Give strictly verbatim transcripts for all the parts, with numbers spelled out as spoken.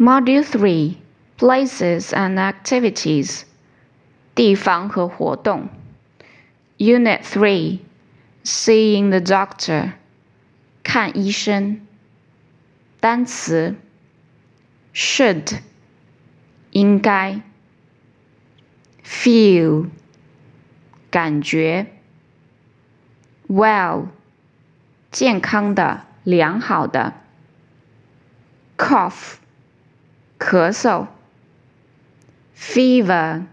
Module three Places and Activities 地方和活动 Unit three Seeing the Doctor 看医生单词 Should 应该 Feel 感觉 Well 健康的良好的 Cough咳嗽 fever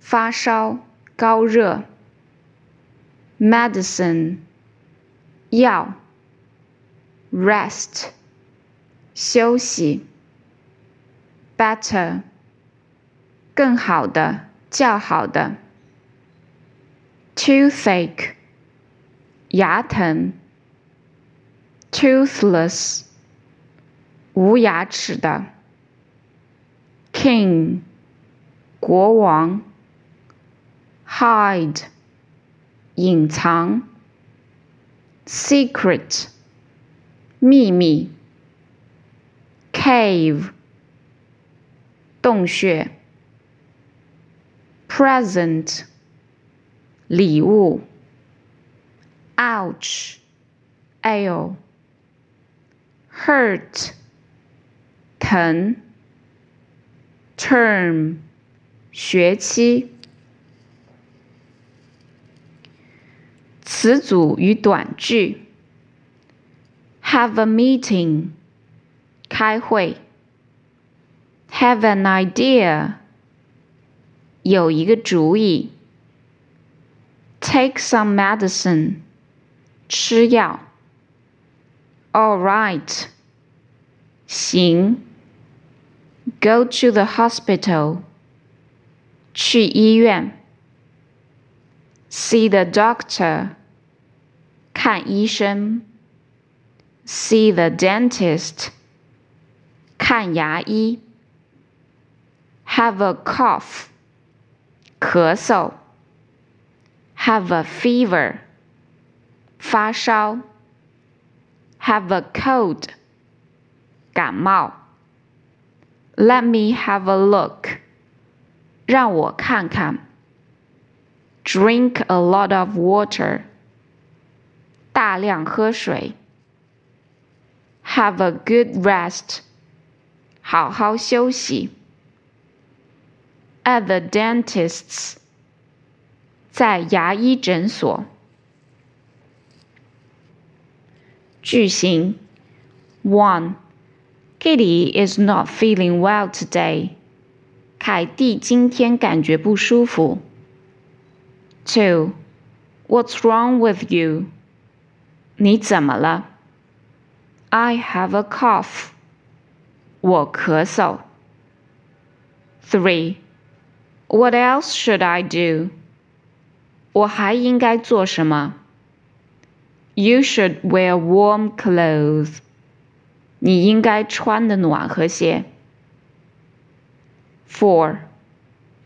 发烧高热 medicine 药 rest 休息 better 更好的较好的 toothache 牙疼 toothless 无牙齿的King 国王 Hide 隐藏 Secret 秘密 Cave 洞穴 Present 礼物 Ouch 哎呦 Hurt 疼Term 学期词组与短句 Have a meeting 开会 Have an idea 有一个主意 Take some medicine 吃药 All right 行Go to the hospital. 去医院 See the doctor. 看医生 See the dentist. 看牙医 Have a cough. 咳嗽 Have a fever. 发烧 Have a cold. 感冒Let me have a look. 让我看看 Drink a lot of water. 大量喝水 Have a good rest. 好好休息 At the dentist's. 在牙医诊所句型 one.Kitty is not feeling well today. 凯蒂今天感觉不舒服。two. What's wrong with you? 你怎么了 I have a cough. 我咳嗽。three. What else should I do? 我还应该做什么 You should wear warm clothes.你应该穿的暖和些。four.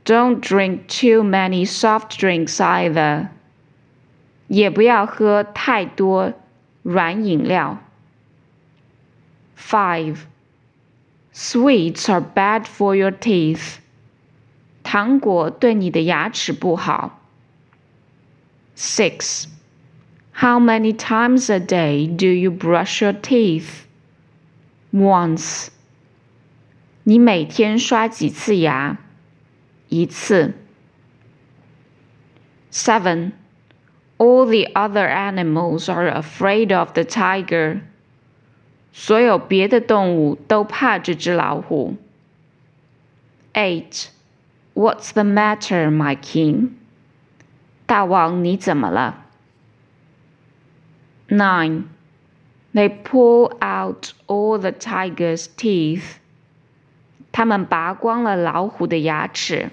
Don't drink too many soft drinks either. 也不要喝太多软饮料。five. Sweets are bad for your teeth. 糖果对你的牙齿不好。six. How many times a day do you brush your teeth?Once. 你每天刷几次牙？一次。seven. All the other animals are afraid of the tiger. 所有别的动物都怕这只老虎。eight. What's the matter, my king? 大王，你怎么了？ nine.They pull out all the tiger's teeth. 他们拔光了老虎的牙齿。